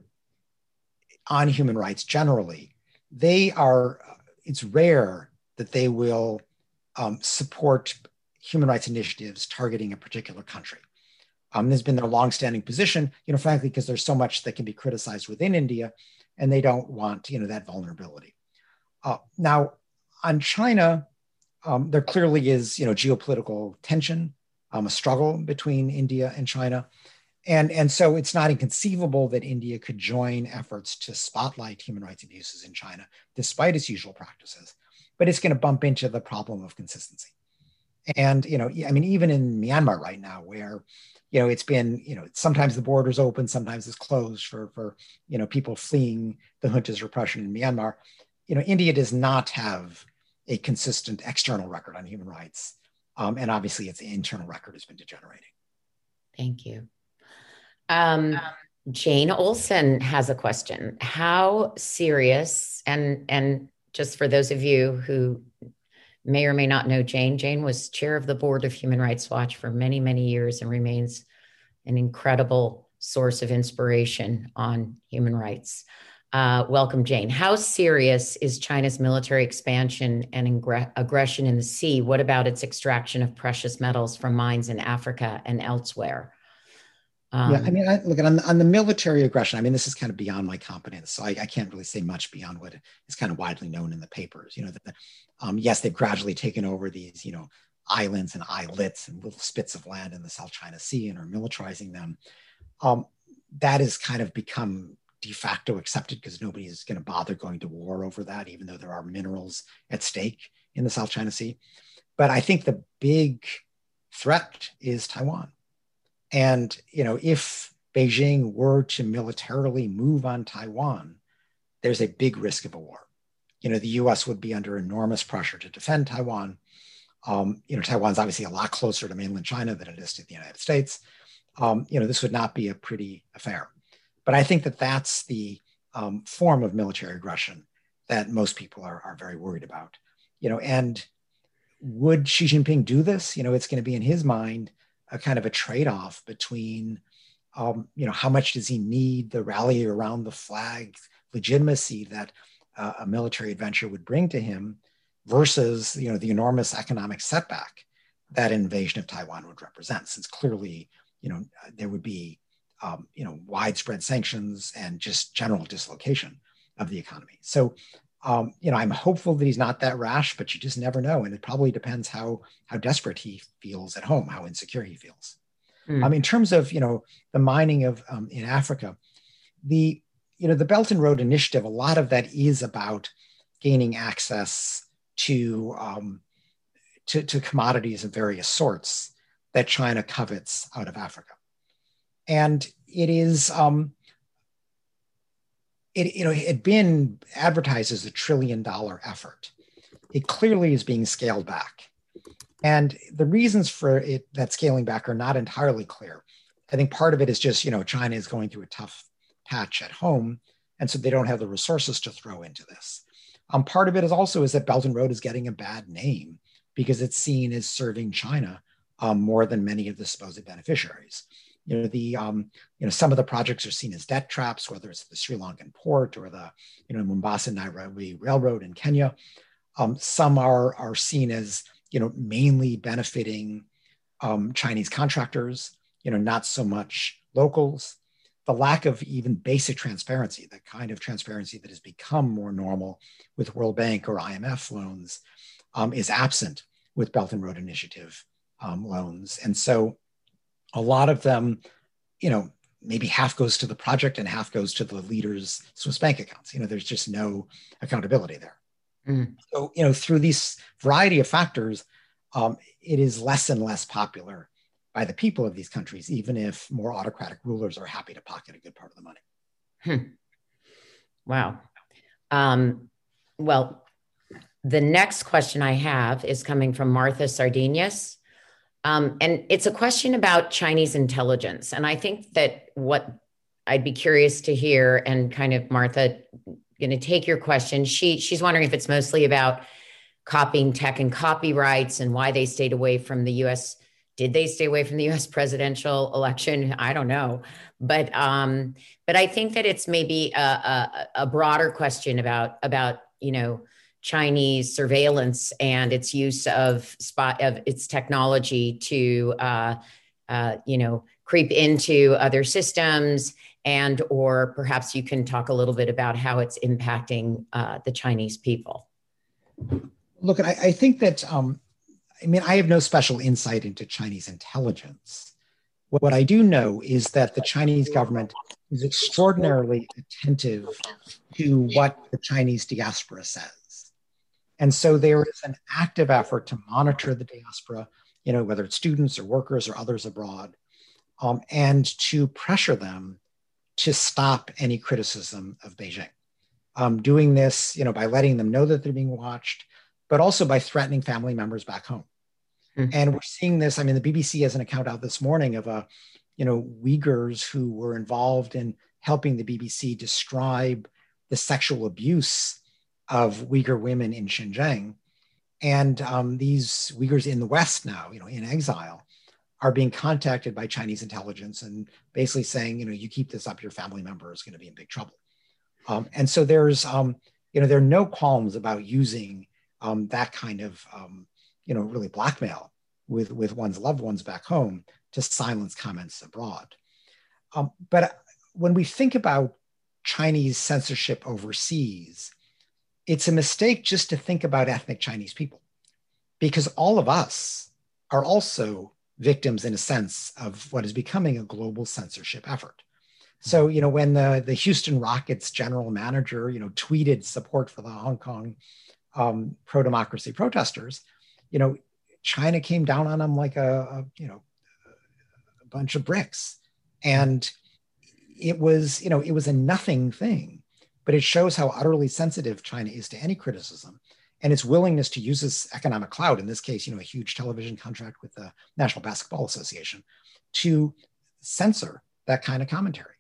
on human rights generally, it's rare that they will support human rights initiatives targeting a particular country. This has been their longstanding position, you know, frankly, because there's so much that can be criticized within India, and they don't want, you know, that vulnerability. Now, on China, there clearly is, you know, geopolitical tension, a struggle between India and China. And so it's not inconceivable that India could join efforts to spotlight human rights abuses in China, despite its usual practices, but it's going to bump into the problem of consistency. And, you know, I mean, even in Myanmar right now, where, you know, it's been, you know, sometimes the border's open, sometimes it's closed for you know, people fleeing the junta's repression in Myanmar. You know, India does not have a consistent external record on human rights. And obviously its internal record has been degenerating. Thank you. Jane Olson has a question. How serious, and just for those of you who may or may not know Jane. Jane was chair of the board of Human Rights Watch for many, many years and remains an incredible source of inspiration on human rights. Welcome, Jane. How serious is China's military expansion and aggression in the sea? What about its extraction of precious metals from mines in Africa and elsewhere? Yeah, I mean, look, on the military aggression, I mean, this is kind of beyond my competence. So I can't really say much beyond what is kind of widely known in the papers. You know, yes, they've gradually taken over these, you know, islands and islets and little spits of land in the South China Sea and are militarizing them. That has kind of become de facto accepted because nobody is going to bother going to war over that, even though there are minerals at stake in the South China Sea. But I think the big threat is Taiwan. And, you know, if Beijing were to militarily move on Taiwan, there's a big risk of a war. you know, the US would be under enormous pressure to defend Taiwan. You know, Taiwan's obviously a lot closer to mainland China than it is to the United States. You know, this would not be a pretty affair. But I think that that's the form of military aggression that most people are very worried about. You know, and would Xi Jinping do this? You know, it's going to be in his mind a kind of a trade-off between, you know, how much does he need the rally around the flag legitimacy that a military adventure would bring to him versus, you know, the enormous economic setback that invasion of Taiwan would represent, since clearly, you know, there would be, you know, widespread sanctions and just general dislocation of the economy. So, you know, I'm hopeful that he's not that rash, but you just never know. And it probably depends how desperate he feels at home, how insecure he feels. In terms of, you know, the mining of in Africa, the, you know, the Belt and Road Initiative, a lot of that is about gaining access to commodities of various sorts that China covets out of Africa. And it is, it, you know, it had been advertised as $1 trillion effort. It clearly is being scaled back. And the reasons for it, that scaling back, are not entirely clear. I think part of it is just, you know, China is going through a tough patch at home, and so they don't have the resources to throw into this. Part of it is also is that Belt and Road is getting a bad name because it's seen as serving China more than many of the supposed beneficiaries. You know, the you know, some of the projects are seen as debt traps, whether it's the Sri Lankan port or the, you know, Mombasa Nairobi Railroad in Kenya. Some are seen as, you know, mainly benefiting Chinese contractors, you know, not so much locals. The lack of even basic transparency, the kind of transparency that has become more normal with World Bank or IMF loans, is absent with Belt and Road Initiative loans. And so a lot of them, you know, maybe half goes to the project and half goes to the leaders' Swiss bank accounts. You know, there's just no accountability there. So, you know, through these variety of factors, it is less and less popular by the people of these countries, even if more autocratic rulers are happy to pocket a good part of the money. Wow. Well, the next question I have is coming from Martha Sardinius. And it's a question about Chinese intelligence. And I think that what I'd be curious to hear, and kind of Martha, going to take your question. She's wondering if it's mostly about copying tech and copyrights and why they stayed away from the U.S. Did they stay away from the U.S. presidential election? I don't know. But I think that it's maybe a broader question about, you know, Chinese surveillance and its use of its technology to, you know, creep into other systems. And or perhaps you can talk a little bit about how it's impacting the Chinese people. Look, I think that, I mean, I have no special insight into Chinese intelligence. What I do know is that the Chinese government is extraordinarily attentive to what the Chinese diaspora says. And so there is an active effort to monitor the diaspora, you know, whether it's students or workers or others abroad, and to pressure them to stop any criticism of Beijing. Doing this, you know, by letting them know that they're being watched, but also by threatening family members back home. And we're seeing this. I mean, the BBC has an account out this morning of a, you know, Uyghurs who were involved in helping the BBC describe the sexual abuse of Uyghur women in Xinjiang. And these Uyghurs in the West now, you know, in exile, are being contacted by Chinese intelligence and basically saying, you know, you keep this up, your family member is going to be in big trouble. And so there's, you know, there are no qualms about using that kind of, you know, really blackmail with one's loved ones back home to silence comments abroad. But when we think about Chinese censorship overseas, it's a mistake just to think about ethnic Chinese people, because all of us are also victims in a sense of what is becoming a global censorship effort. So, you know, when the Houston Rockets general manager, you know, tweeted support for the Hong Kong pro-democracy protesters, you know, China came down on them like you know, a bunch of bricks. And it was, you know, it was a nothing thing but it shows how utterly sensitive China is to any criticism and its willingness to use this economic clout, in this case, you know, a huge television contract with the National Basketball Association, to censor that kind of commentary.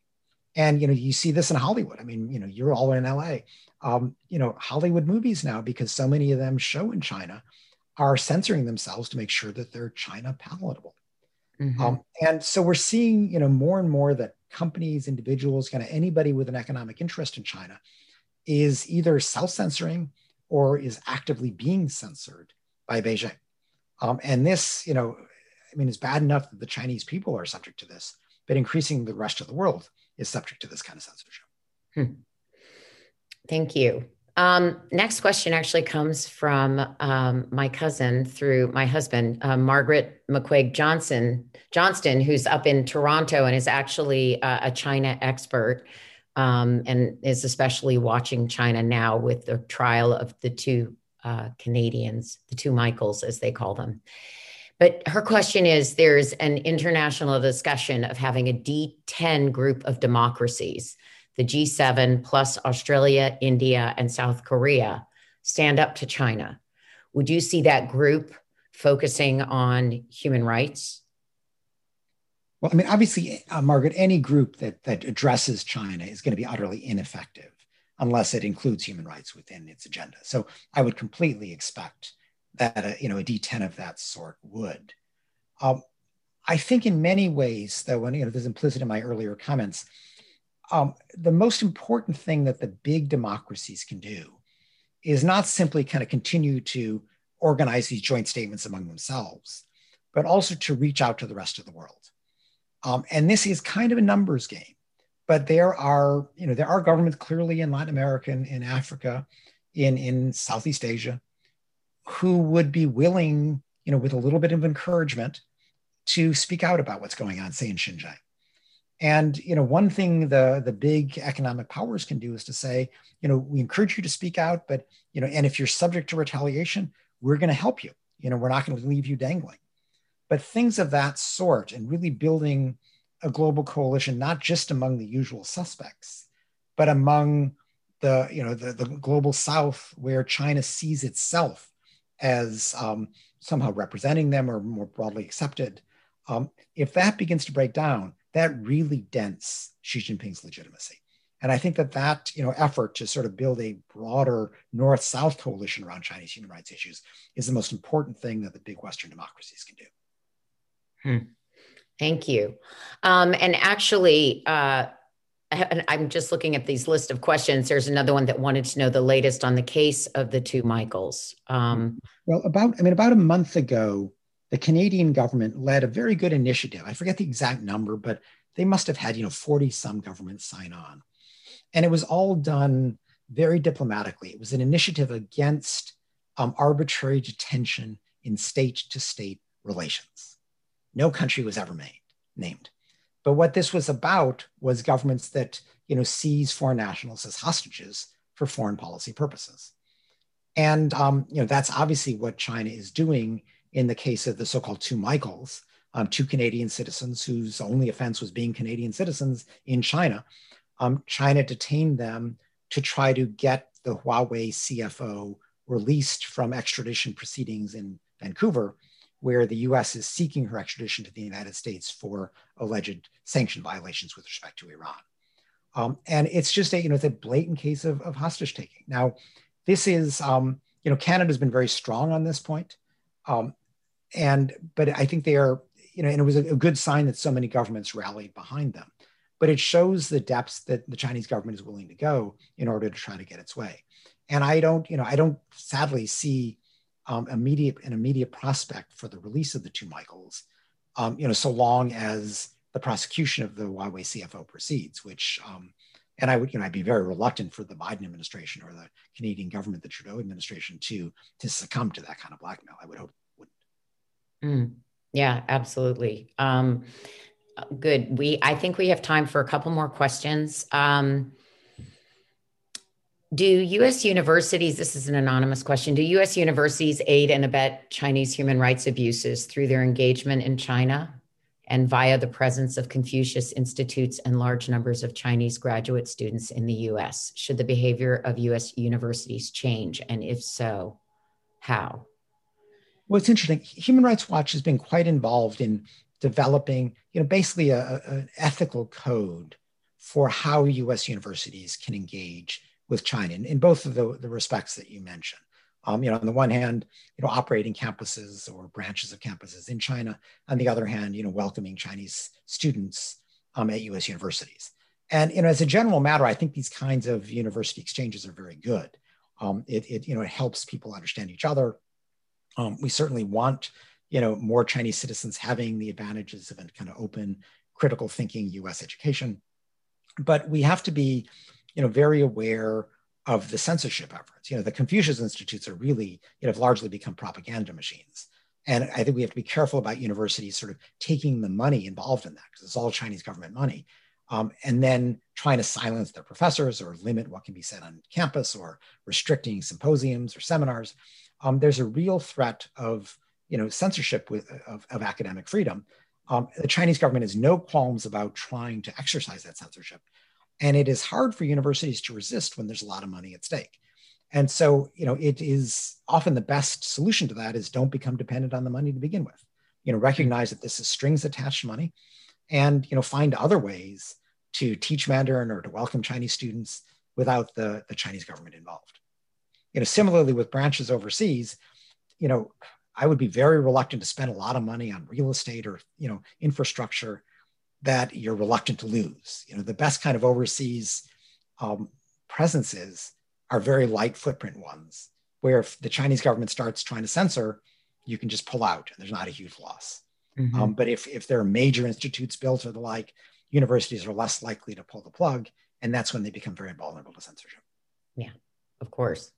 And, you know, you see this in Hollywood. I mean, you know, you're all in LA, you know, Hollywood movies now, because so many of them show in China, are censoring themselves to make sure that they're China palatable. Mm-hmm. And so we're seeing, you know, more and more that companies, individuals, kind of anybody with an economic interest in China is either self-censoring or is actively being censored by Beijing. And this, you know, I mean, it's bad enough that the Chinese people are subject to this, but increasingly the rest of the world is subject to this kind of censorship. Hmm. Thank you. Next question actually comes from my cousin through my husband, Margaret McQuaig Johnston, who's up in Toronto and is actually a China expert and is especially watching China now with the trial of the two Canadians, the two Michaels, as they call them. But her question is, there's an international discussion of having a D10 group of democracies, the G7 plus Australia, India, and South Korea, stand up to China. Would you see that group focusing on human rights? Well, I mean, obviously, Margaret, any group that addresses China is going to be utterly ineffective unless it includes human rights within its agenda. So I would completely expect that you know, a D10 of that sort would. I think in many ways, though, and you know, this is implicit in my earlier comments, the most important thing that the big democracies can do is not simply kind of continue to organize these joint statements among themselves, but also to reach out to the rest of the world. And this is kind of a numbers game, but there are governments clearly in Latin America, in Africa, in Southeast Asia, who would be willing, you know, with a little bit of encouragement, to speak out about what's going on, say in Xinjiang. And, you know, one thing the big economic powers can do is to say, you know, we encourage you to speak out, but, you know, and if you're subject to retaliation, we're going to help you. You know, we're not going to leave you dangling. But things of that sort, and really building a global coalition, not just among the usual suspects, but among the, you know, the global South, where China sees itself as somehow representing them or more broadly accepted. If that begins to break down, that really dents Xi Jinping's legitimacy. And I think that you know, effort to sort of build a broader North-South coalition around Chinese human rights issues is the most important thing that the big Western democracies can do. Hmm. Thank you. And actually, I'm just looking at these list of questions. There's another one that wanted to know the latest on the case of the two Michaels. Well, about a month ago, the Canadian government led a very good initiative. I forget the exact number, but they must have had, you know, 40 some governments sign on. And it was all done very diplomatically. It was an initiative against arbitrary detention in state-to-state relations. No country was ever named. But what this was about was governments that, you know, seize foreign nationals as hostages for foreign policy purposes. And, you know, that's obviously what China is doing in the case of the so-called two Michaels, two Canadian citizens whose only offense was being Canadian citizens in China. China detained them to try to get the Huawei CFO released from extradition proceedings in Vancouver, where the US is seeking her extradition to the United States for alleged sanction violations with respect to Iran. And it's just you know, it's a blatant case of hostage taking. Now, this is, you know, Canada's been very strong on this point. But I think they are, you know, and it was a good sign that so many governments rallied behind them, but it shows the depths that the Chinese government is willing to go in order to try to get its way. And I don't sadly see an immediate prospect for the release of the two Michaels, you know, so long as the prosecution of the Huawei CFO proceeds, which, and I'd be very reluctant for the Biden administration or the Canadian government, the Trudeau administration to succumb to that kind of blackmail. I would hope it wouldn't. Mm, yeah, absolutely. Good. I think we have time for a couple more questions. Do U.S. universities, this is an anonymous question, do U.S. universities aid and abet Chinese human rights abuses through their engagement in China? and via the presence of Confucius Institutes and large numbers of Chinese graduate students in the US? Should the behavior of US universities change? And if so, how? Well, it's interesting. Human Rights Watch has been quite involved in developing, basically an ethical code for how US universities can engage with China in both of the respects that you mentioned. On the one hand, operating campuses or branches of campuses in China. On the other hand, welcoming Chinese students at US universities. And, as a general matter, I think these kinds of university exchanges are very good. It helps people understand each other. We certainly want, more Chinese citizens having the advantages of a kind of open, critical thinking US education. But we have to be, very aware of the censorship efforts. The Confucius Institutes are really, have largely become propaganda machines. And I think we have to be careful about universities sort of taking the money involved in that, because it's all Chinese government money, and then trying to silence their professors or limit what can be said on campus or restricting symposiums or seminars. There's a real threat of, censorship of academic freedom. The Chinese government has no qualms about trying to exercise that censorship. And it is hard for universities to resist when there's a lot of money at stake. And so, it is often the best solution to that is don't become dependent on the money to begin with. Recognize that this is strings attached money and, find other ways to teach Mandarin or to welcome Chinese students without the Chinese government involved. Similarly with branches overseas, I would be very reluctant to spend a lot of money on real estate or, infrastructure that you're reluctant to lose. The best kind of overseas presences are very light footprint ones, where if the Chinese government starts trying to censor, you can just pull out and there's not a huge loss. Mm-hmm. But if there are major institutes built or the like, universities are less likely to pull the plug, and that's when they become very vulnerable to censorship. Yeah, of course.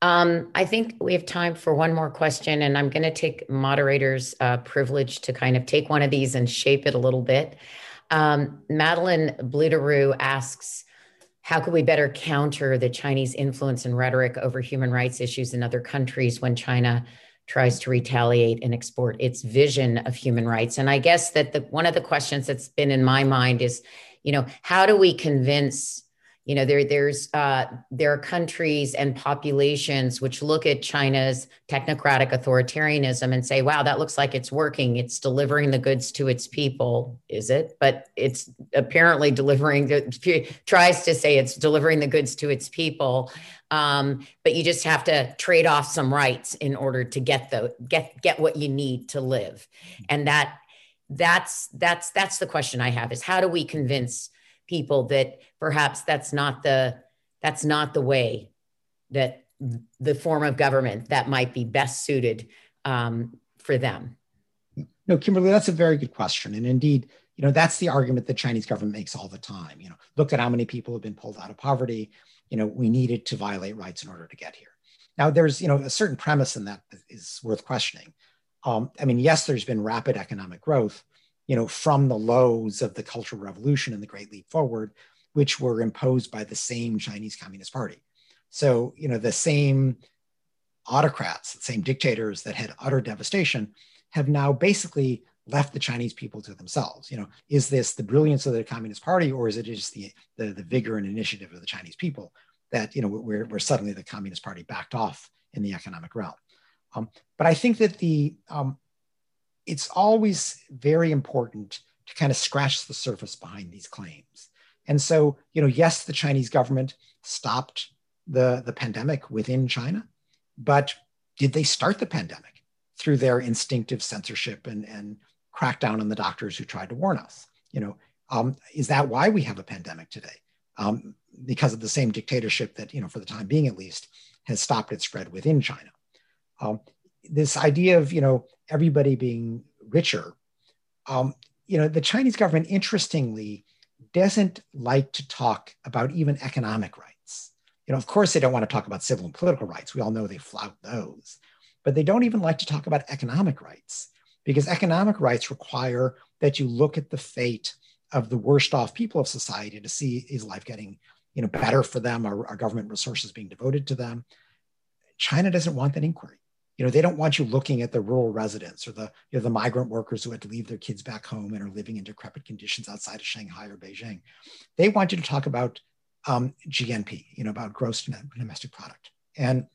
I think we have time for one more question, and I'm going to take moderator's privilege to kind of take one of these and shape it a little bit. Madeline Bluderou asks, how could we better counter the Chinese influence and rhetoric over human rights issues in other countries when China tries to retaliate and export its vision of human rights? And I guess that one of the questions that's been in my mind is, how do we convince there are countries and populations which look at China's technocratic authoritarianism and say, wow, that looks like it's working. It's delivering the goods to its people, is it? But it's apparently tries to say it's delivering the goods to its people. But you just have to trade off some rights in order to get what you need to live. And that's the question I have is, how do we convince people that perhaps that's not the way, that the form of government that might be best suited for them? No, Kimberly, that's a very good question. And indeed, that's the argument the Chinese government makes all the time. Look at how many people have been pulled out of poverty. We needed to violate rights in order to get here. Now there's, a certain premise in that is worth questioning. Yes, there's been rapid economic growth, from the lows of the Cultural Revolution and the Great Leap Forward, which were imposed by the same Chinese Communist Party. So, the same autocrats, the same dictators that had utter devastation have now basically left the Chinese people to themselves. Is this the brilliance of the Communist Party, or is it just the vigor and initiative of the Chinese people that, where suddenly the Communist Party backed off in the economic realm? But I think that it's always very important to kind of scratch the surface behind these claims. And so, yes, the Chinese government stopped the pandemic within China, but did they start the pandemic through their instinctive censorship and crackdown on the doctors who tried to warn us? Is that why we have a pandemic today? Because of the same dictatorship that, for the time being at least, has stopped its spread within China. This idea of, everybody being richer, the Chinese government, interestingly, doesn't like to talk about even economic rights. Of course, they don't want to talk about civil and political rights. We all know they flout those, but they don't even like to talk about economic rights, because economic rights require that you look at the fate of the worst off people of society to see, is life getting better for them? Are government resources being devoted to them? China doesn't want that inquiry. you know, they don't want you looking at the rural residents or the, you know, the migrant workers who had to leave their kids back home and are living in decrepit conditions outside of Shanghai or Beijing. They want you to talk about GNP, you know, about gross domestic product. And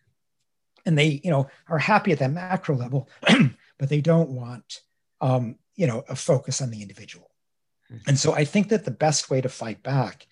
they, you know, are happy at that macro level, but they don't want, you know, a focus on the individual. And so I think that the best way to fight back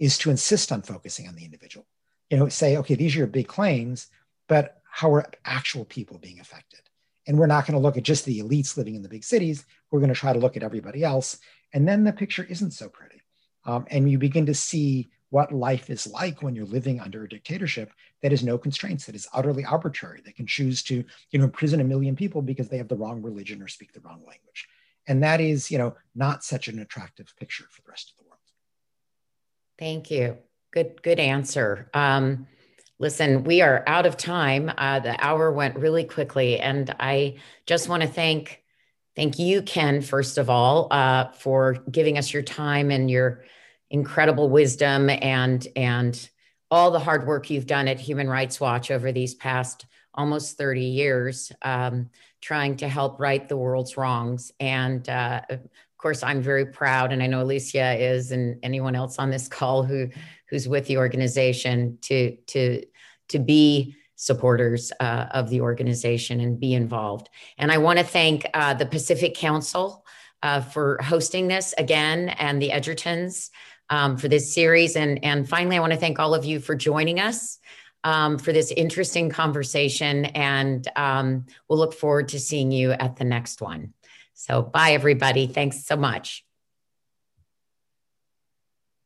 is to insist on focusing on the individual. You know, say, okay, these are your big claims, but how are actual people being affected? And we're not going to look at just the elites living in the big cities. We're going to try to look at everybody else. And then the picture isn't so pretty. And you begin to see what life is like when you're living under a dictatorship that has no constraints, that is utterly arbitrary, that can choose to, you know, imprison 1 million people because they have the wrong religion or speak the wrong language. And that is, you know, not such an attractive picture for the rest of the world. Thank you. Good answer. Listen, we are out of time. The hour went really quickly. And I just want to thank you, Ken, first of all, for giving us your time and your incredible wisdom and all the hard work you've done at Human Rights Watch over these past almost 30 years, trying to help right the world's wrongs. And of course, I'm very proud, and I know Alicia is, and anyone else on this call who's with the organization, to be supporters of the organization and be involved. And I want to thank the Pacific Council for hosting this again, and the Edgertons for this series. And finally, I want to thank all of you for joining us for this interesting conversation. And we'll look forward to seeing you at the next one. So bye, everybody. Thanks so much.